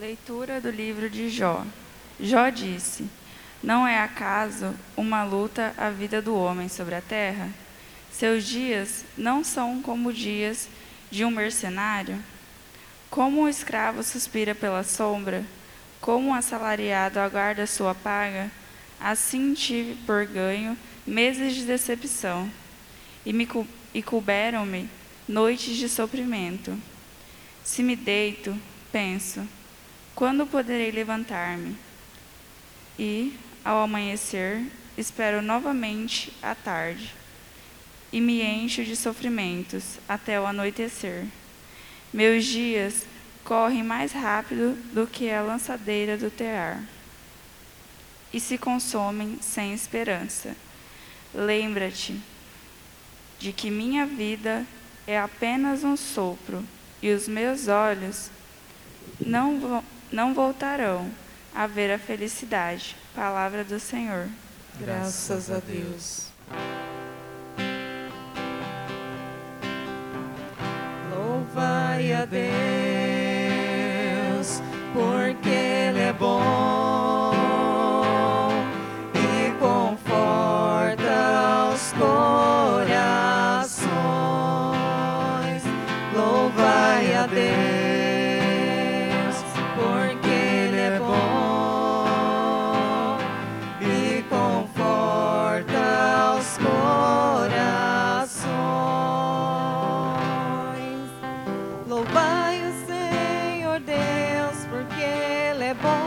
Leitura do livro de Jó. Jó disse: não é acaso uma luta a vida do homem sobre a terra? Seus dias não são como dias de um mercenário? Como o escravo suspira pela sombra, como o assalariado aguarda sua paga, assim tive por ganho meses de decepção, e couberam-me noites de sofrimento. Se me deito, penso, quando poderei levantar-me? E, ao amanhecer, espero novamente a tarde, e me encho de sofrimentos até o anoitecer. Meus dias correm mais rápido do que a lançadeira do tear, e se consomem sem esperança. Lembra-te de que minha vida é apenas um sopro, e os meus olhos não voltarão a ver a felicidade. Palavra do Senhor. Graças a Deus. Louvai a Deus, porque Ele é bom e conforta os corações. Louvai a Deus, porque Ele é bom e conforta os corações. Louvai o Senhor Deus, porque Ele é bom.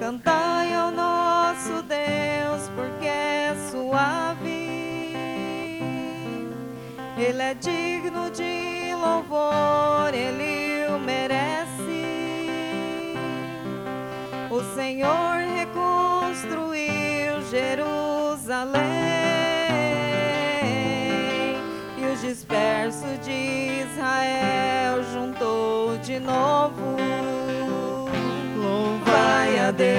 Cantai ao nosso Deus, porque é suave. Ele é digno de louvor, Ele o merece. O Senhor reconstruiu Jerusalém e os dispersos de Israel juntou de novo. Louvai a Deus,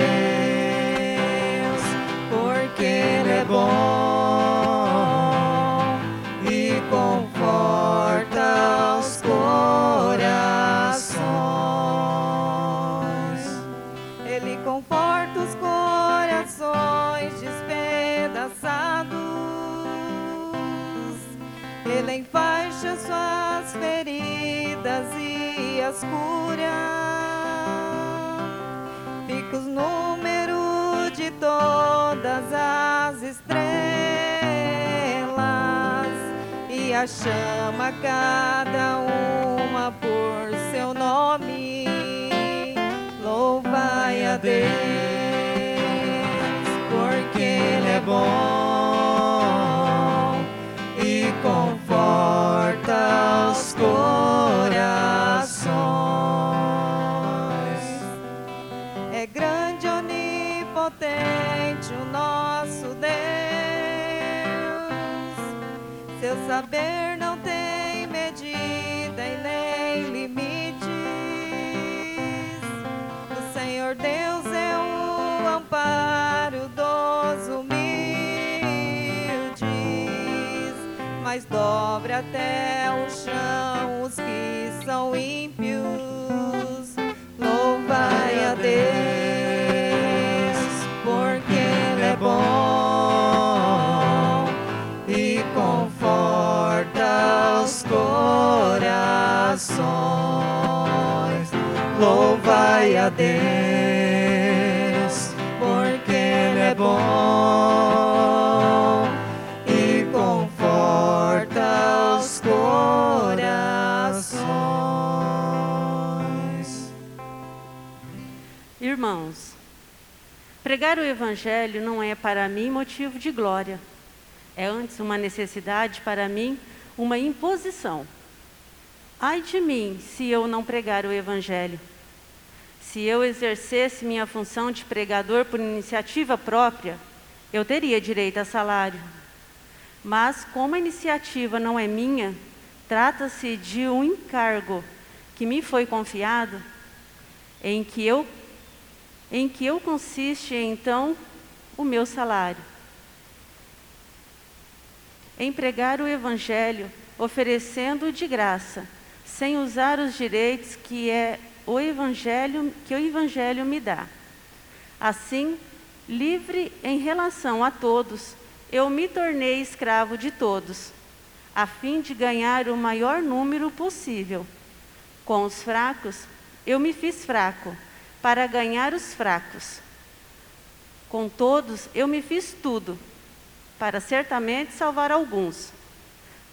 porque Ele é bom e conforta os corações. Ele conforta os corações despedaçados. Ele enfaixa suas feridas e as cura. Fica os números de todas as estrelas e a chama cada uma por seu nome. Louvai a Deus, porque Ele é bom e conforta os corações. É grande, onipotente o nosso Deus, seu saber não tem medida e nem limites. O Senhor Deus é o amparo dos humildes, mas dobra até o chão os que são ímpios. Louvai a Deus, porque Ele é bom e conforta os corações. Louvai a Deus, porque Ele é bom e conforta os corações. Irmãos, pregar o Evangelho não é para mim motivo de glória. É antes uma necessidade para mim, uma imposição. Ai de mim, se eu não pregar o Evangelho. Se eu exercesse minha função de pregador por iniciativa própria, eu teria direito a salário. Mas, como a iniciativa não é minha, trata-se de um encargo que me foi confiado, em que consiste, então, o meu salário. Em pregar o Evangelho, oferecendo de graça, sem usar os direitos que o Evangelho me dá. Assim, livre em relação a todos, eu me tornei escravo de todos, a fim de ganhar o maior número possível. Com os fracos, eu me fiz fraco, para ganhar os fracos. Com todos, eu me fiz tudo, para certamente salvar alguns.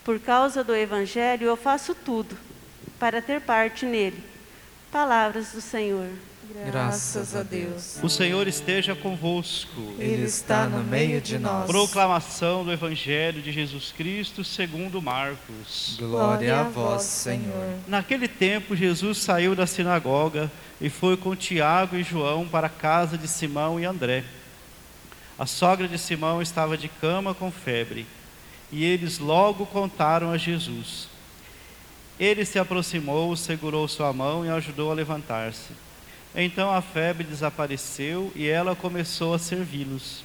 Por causa do Evangelho, eu faço tudo, para ter parte nele. Palavras do Senhor. Graças a Deus. O Senhor esteja convosco. Ele está no meio de nós. Proclamação do Evangelho de Jesus Cristo segundo Marcos. Glória a vós, Senhor. Naquele tempo, Jesus saiu da sinagoga e foi com Tiago e João para a casa de Simão e André. A sogra de Simão estava de cama com febre, e eles logo contaram a Jesus. Ele se aproximou, segurou sua mão e ajudou a levantar-se. Então a febre desapareceu e ela começou a servi-los.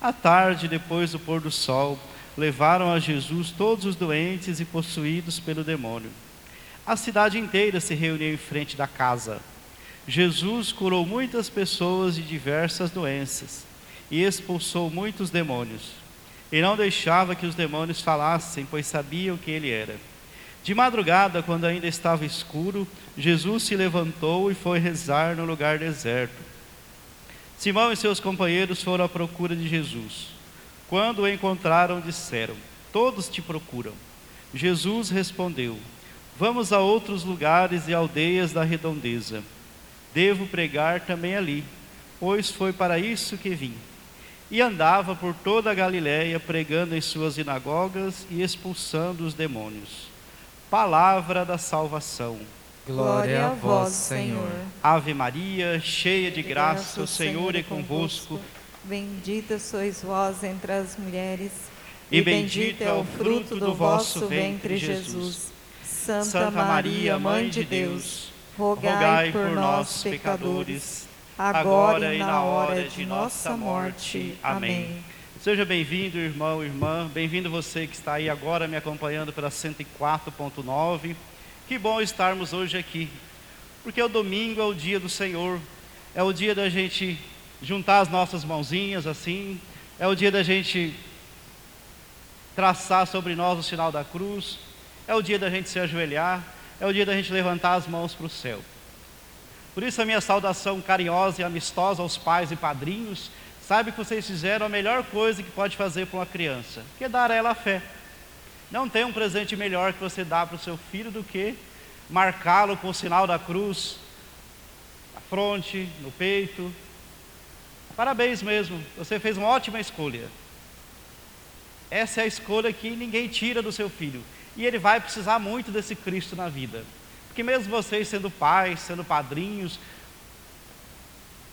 À tarde, depois do pôr do sol, levaram a Jesus todos os doentes e possuídos pelo demônio. A cidade inteira se reuniu em frente da casa. Jesus curou muitas pessoas de diversas doenças e expulsou muitos demônios. E não deixava que os demônios falassem, pois sabiam que ele era. De madrugada, quando ainda estava escuro, Jesus se levantou e foi rezar no lugar deserto. Simão e seus companheiros foram à procura de Jesus. Quando o encontraram, disseram: "Todos te procuram." Jesus respondeu: "Vamos a outros lugares e aldeias da redondeza. Devo pregar também ali, pois foi para isso que vim." E andava por toda a Galiléia, pregando em suas sinagogas e expulsando os demônios. Palavra da salvação. Glória a vós, Senhor. Ave Maria, cheia de graça, o Senhor é convosco. Bendita sois vós entre as mulheres, e bendito é o fruto do vosso ventre, Jesus. Santa Maria, Mãe de Deus, rogai por nós, pecadores, agora e na hora de nossa morte. Amém. Seja bem-vindo, irmão e irmã, bem-vindo você que está aí agora me acompanhando pela 104.9. Que bom estarmos hoje aqui, porque o domingo é o dia do Senhor, é o dia da gente juntar as nossas mãozinhas assim, é o dia da gente traçar sobre nós o sinal da cruz, é o dia da gente se ajoelhar, é o dia da gente levantar as mãos para o céu. Por isso a minha saudação carinhosa e amistosa aos pais e padrinhos. Sabe que vocês fizeram a melhor coisa que pode fazer para uma criança, que é dar a ela a fé. Não tem um presente melhor que você dá para o seu filho do que marcá-lo com o sinal da cruz, na fronte, no peito. Parabéns mesmo, você fez uma ótima escolha. Essa é a escolha que ninguém tira do seu filho. E ele vai precisar muito desse Cristo na vida. Porque mesmo vocês sendo pais, sendo padrinhos,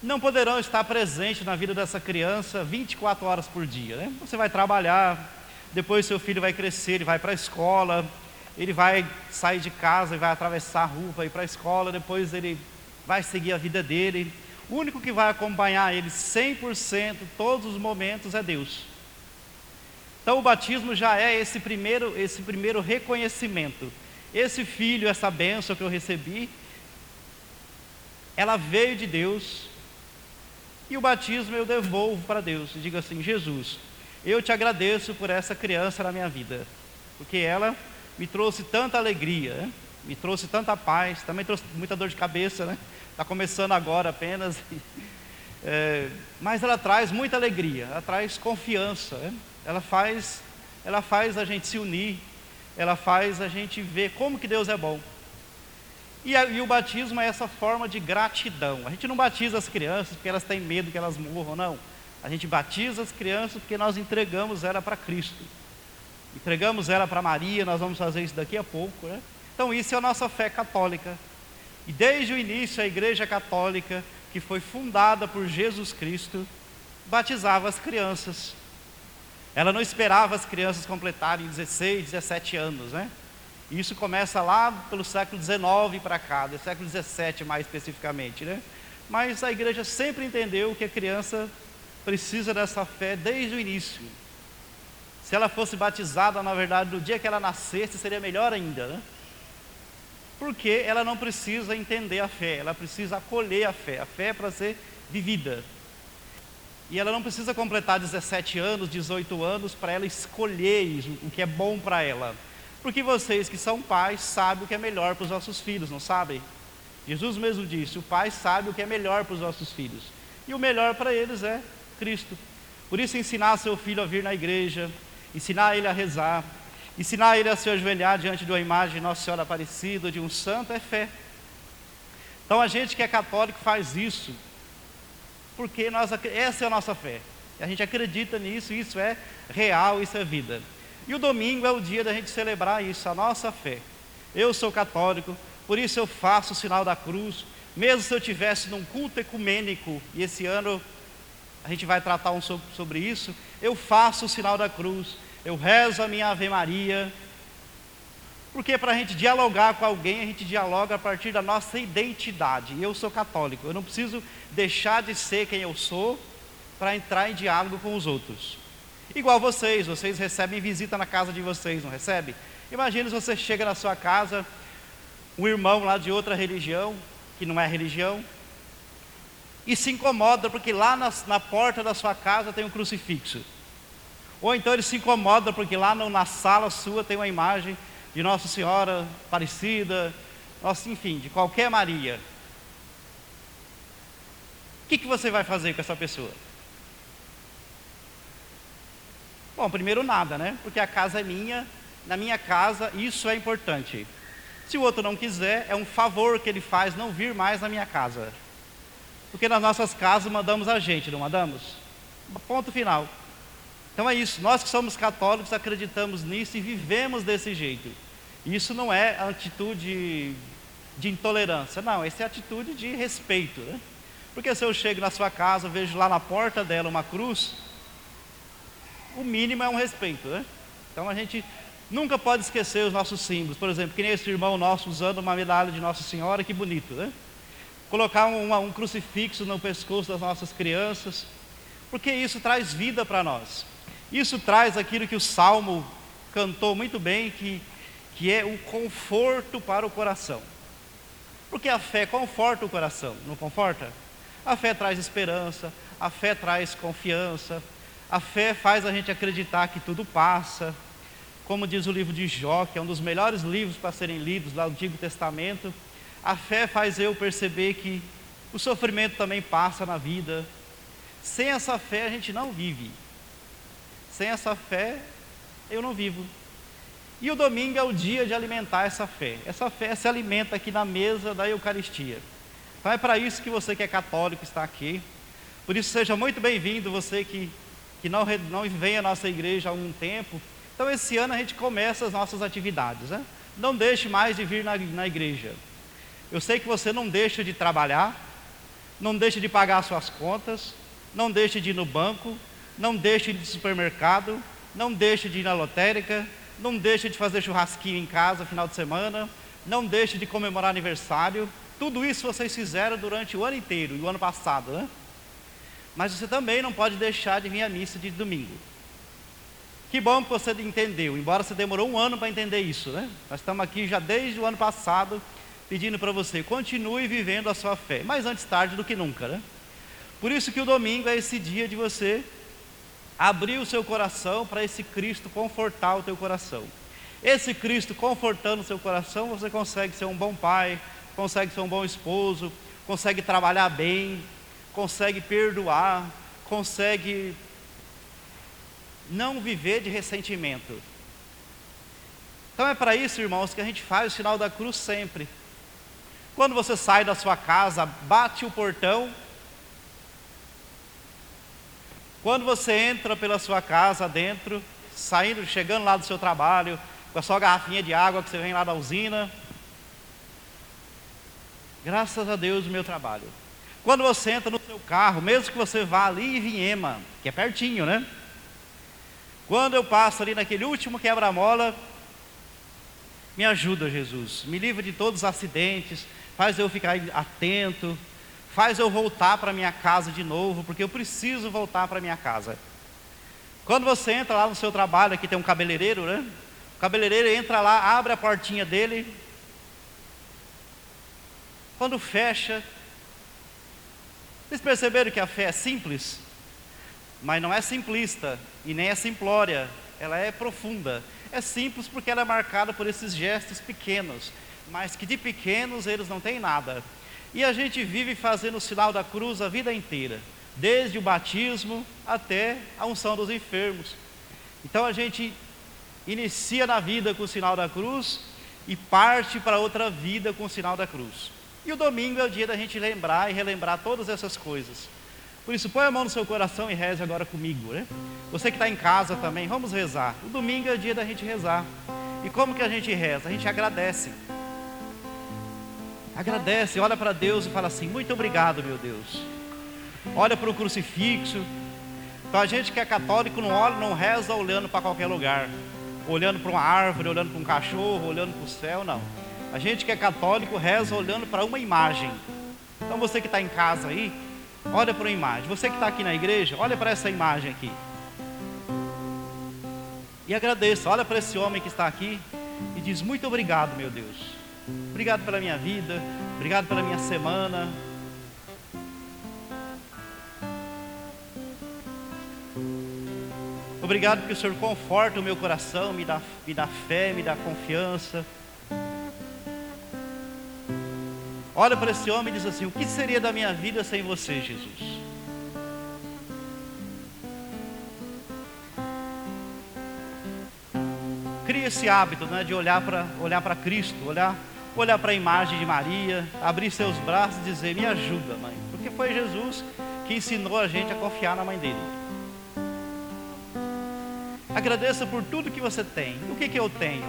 não poderão estar presentes na vida dessa criança 24 horas por dia, né? Você vai trabalhar, depois seu filho vai crescer, ele vai para a escola, ele vai sair de casa e vai atravessar a rua para ir para a escola, depois ele vai seguir a vida dele. O único que vai acompanhar ele 100%, todos os momentos, é Deus. Então o batismo já é esse primeiro reconhecimento. Esse filho, essa bênção que eu recebi, ela veio de Deus. E o batismo eu devolvo para Deus e digo assim: Jesus, eu te agradeço por essa criança na minha vida, porque ela me trouxe tanta alegria, né? Me trouxe tanta paz, também trouxe muita dor de cabeça, né? Está começando agora apenas, mas ela traz muita alegria, ela traz confiança, né? ela faz a gente se unir, ela faz a gente ver como que Deus é bom. E o batismo é essa forma de gratidão. A gente não batiza as crianças porque elas têm medo que elas morram, não. A gente batiza as crianças porque nós entregamos ela para Cristo. Entregamos ela para Maria, nós vamos fazer isso daqui a pouco, né? Então isso é a nossa fé católica. E desde o início a Igreja Católica, que foi fundada por Jesus Cristo, batizava as crianças. Ela não esperava as crianças completarem 16, 17 anos, né? Isso começa lá pelo século XIX para cá, do século XVII mais especificamente, né? Mas a Igreja sempre entendeu que a criança precisa dessa fé desde o início. Se ela fosse batizada, na verdade, no dia que ela nascesse, seria melhor ainda, né? porque ela não precisa entender a fé, ela precisa acolher a fé é para ser vivida. E ela não precisa completar 17 anos, 18 anos, para ela escolher o que é bom para ela. Porque vocês que são pais sabem o que é melhor para os vossos filhos, não sabem? Jesus mesmo disse, o pai sabe o que é melhor para os vossos filhos. E o melhor para eles é Cristo. Por isso ensinar seu filho a vir na igreja, ensinar ele a rezar, ensinar ele a se ajoelhar diante de uma imagem de Nossa Senhora Aparecida, de um santo, é fé. Então a gente que é católico faz isso, porque essa é a nossa fé. A gente acredita nisso, isso é real, isso é vida. E o domingo é o dia da gente celebrar isso, a nossa fé. Eu sou católico, por isso eu faço o sinal da cruz, mesmo se eu estivesse num culto ecumênico, e esse ano a gente vai tratar sobre isso, eu faço o sinal da cruz, eu rezo a minha Ave Maria, porque para a gente dialogar com alguém, a gente dialoga a partir da nossa identidade. Eu sou católico, eu não preciso deixar de ser quem eu sou para entrar em diálogo com os outros. Igual vocês recebem visita na casa de vocês, não recebe? Imagina se você chega na sua casa, um irmão lá de outra religião, que não é religião, e se incomoda porque lá na porta da sua casa tem um crucifixo. Ou então ele se incomoda porque lá na sala sua tem uma imagem de Nossa Senhora Aparecida, enfim, de qualquer Maria. O que você vai fazer com essa pessoa? Bom, primeiro nada, né? Porque a casa é minha, na minha casa isso é importante. Se o outro não quiser, é um favor que ele faz não vir mais na minha casa. Porque nas nossas casas mandamos a gente, não mandamos? Ponto final. Então é isso, nós que somos católicos acreditamos nisso e vivemos desse jeito. Isso não é atitude de intolerância, não, essa é atitude de respeito, né? Porque se eu chego na sua casa, vejo lá na porta dela uma cruz, o mínimo é um respeito, né? Então a gente nunca pode esquecer os nossos símbolos. Por exemplo, que nem esse irmão nosso usando uma medalha de Nossa Senhora, que bonito, né? Colocar um crucifixo no pescoço das nossas crianças, porque isso traz vida para nós. Isso traz aquilo que o Salmo cantou muito bem, que é o conforto para o coração. Porque a fé conforta o coração, não conforta? A fé traz esperança, a fé traz confiança, a fé faz a gente acreditar que tudo passa. Como diz o livro de Jó, que é um dos melhores livros para serem lidos lá no Antigo Testamento, a fé faz eu perceber que o sofrimento também passa na vida. Sem essa fé a gente não vive. Sem essa fé eu não vivo. E o domingo é o dia de alimentar essa fé. Essa fé se alimenta aqui na mesa da Eucaristia. Então é para isso que você que é católico está aqui. Por isso seja muito bem-vindo você que não vem à nossa igreja há algum tempo. Então esse ano a gente começa as nossas atividades, né? Não deixe mais de vir na igreja. Eu sei que você não deixa de trabalhar, não deixa de pagar suas contas, não deixa de ir no banco, não deixa de ir no supermercado, não deixa de ir na lotérica, não deixa de fazer churrasquinho em casa no final de semana, não deixa de comemorar aniversário. Tudo isso vocês fizeram durante o ano inteiro, e o ano passado, né? Mas você também não pode deixar de vir à missa de domingo. Que bom que você entendeu, embora você demorou um ano para entender isso, né? Nós estamos aqui já desde o ano passado, pedindo para você, continue vivendo a sua fé, mas antes tarde do que nunca, né? Por isso que o domingo é esse dia de você abrir o seu coração para esse Cristo confortar o teu coração. Esse Cristo confortando o seu coração, você consegue ser um bom pai, consegue ser um bom esposo, consegue trabalhar bem, consegue perdoar, consegue não viver de ressentimento. Então é para isso, irmãos, que a gente faz o sinal da cruz sempre. Quando você sai da sua casa, bate o portão. Quando você entra pela sua casa dentro, chegando lá do seu trabalho, com a sua garrafinha de água que você vem lá da usina. Graças a Deus, o meu trabalho. Quando você entra no seu carro, mesmo que você vá ali em Viema, que é pertinho, né? Quando eu passo ali naquele último quebra-mola, me ajuda, Jesus, me livra de todos os acidentes, faz eu ficar atento, faz eu voltar para minha casa de novo, porque eu preciso voltar para minha casa. Quando você entra lá no seu trabalho, aqui tem um cabeleireiro, né? O cabeleireiro entra lá, abre a portinha dele, quando fecha. Vocês perceberam que a fé é simples? Mas não é simplista e nem é simplória, ela é profunda. É simples porque ela é marcada por esses gestos pequenos, mas que de pequenos eles não têm nada. E a gente vive fazendo o sinal da cruz a vida inteira, desde o batismo até a unção dos enfermos. Então a gente inicia na vida com o sinal da cruz e parte para outra vida com o sinal da cruz. E o domingo é o dia da gente lembrar e relembrar todas essas coisas. Por isso, põe a mão no seu coração e reze agora comigo, né? Você que está em casa também, vamos rezar. O domingo é o dia da gente rezar. E como que a gente reza? A gente agradece. Agradece, olha para Deus e fala assim: muito obrigado, meu Deus. Olha para o crucifixo. Então a gente que é católico não reza olhando para qualquer lugar, olhando para uma árvore, olhando para um cachorro, olhando para o céu, não. A gente que é católico reza olhando para uma imagem. Então você que está em casa aí, olha para uma imagem. Você que está aqui na igreja, olha para essa imagem aqui e agradeça. Olha para esse homem que está aqui e diz: muito obrigado, meu Deus. Obrigado pela minha vida, obrigado pela minha semana. Obrigado porque o Senhor conforta o meu coração, me dá fé, me dá confiança. Olha para esse homem e diz assim: o que seria da minha vida sem você, Jesus? Cria esse hábito, né, de olhar para Cristo, olhar para a imagem de Maria, abrir seus braços e dizer: me ajuda, mãe. Porque foi Jesus que ensinou a gente a confiar na mãe dele. Agradeça por tudo que você tem. O que eu tenho?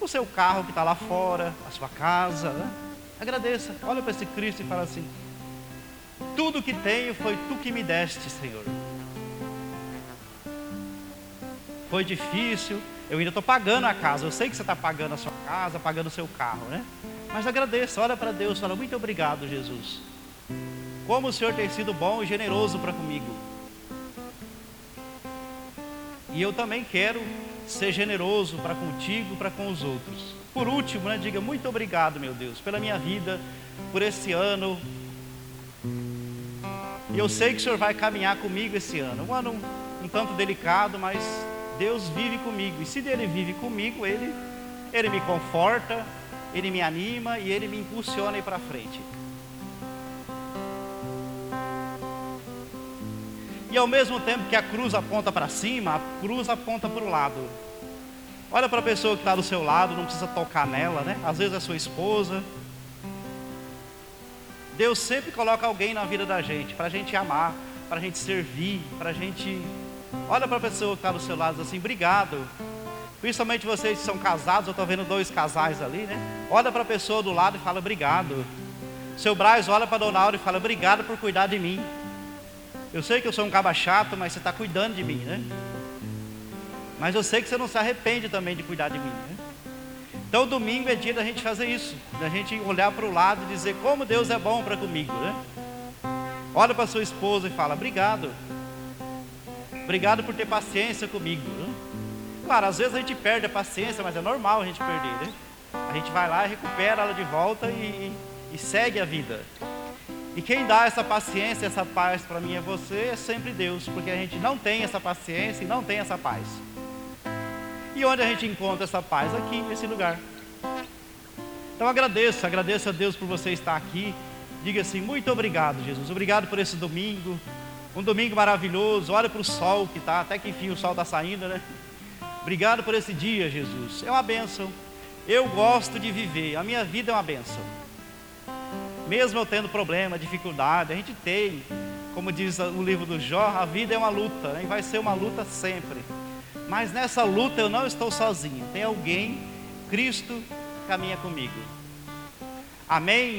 O seu carro que está lá fora, a sua casa, né? Agradeça, olha para esse Cristo e fala assim: tudo que tenho foi Tu que me deste, Senhor. Foi difícil, eu ainda estou pagando a casa, eu sei que você está pagando a sua casa, pagando o seu carro, né? Mas agradeça, olha para Deus, fala: muito obrigado, Jesus. Como o Senhor tem sido bom e generoso para comigo. E eu também quero ser generoso para contigo, para com os outros. Por último, né, diga: muito obrigado, meu Deus, pela minha vida, por esse ano. E eu sei que o Senhor vai caminhar comigo esse ano. Um ano um tanto delicado, mas Deus vive comigo. E se Ele vive comigo, Ele me conforta, Ele me anima e Ele me impulsiona aí para frente. E ao mesmo tempo que a cruz aponta para cima, a cruz aponta para o lado. Olha para a pessoa que está do seu lado, não precisa tocar nela, né? Às vezes é sua esposa. Deus sempre coloca alguém na vida da gente, para a gente amar, para a gente servir, para a gente... Olha para a pessoa que está do seu lado e diz assim: obrigado. Principalmente vocês que são casados, eu estou vendo 2 casais ali, né? Olha para a pessoa do lado e fala: obrigado. Seu Braz olha para a Dona Aura e fala: obrigado por cuidar de mim. Eu sei que eu sou um caba chato, mas você está cuidando de mim, né? Mas eu sei que você não se arrepende também de cuidar de mim, né? Então domingo é dia da gente fazer isso, da gente olhar para o lado e dizer como Deus é bom para comigo, né? Olha para sua esposa e fala: obrigado. Obrigado por ter paciência comigo, né? Claro, às vezes a gente perde a paciência, mas é normal a gente perder, né? A gente vai lá e recupera ela de volta e segue a vida. E quem dá essa paciência, essa paz para mim é você, é sempre Deus, porque a gente não tem essa paciência e não tem essa paz. E onde a gente encontra essa paz? Aqui, nesse lugar. Então agradeça a Deus por você estar aqui. Diga assim: muito obrigado, Jesus. Obrigado por esse domingo, um domingo maravilhoso. Olha para o sol que está, até que enfim o sol está saindo, né? Obrigado por esse dia, Jesus. É uma bênção. Eu gosto de viver, a minha vida é uma bênção. Mesmo eu tendo problema, dificuldade, a gente tem, como diz o livro do Jó, a vida é uma luta, né? E vai ser uma luta sempre. Mas nessa luta eu não estou sozinho, tem alguém, Cristo caminha comigo. Amém?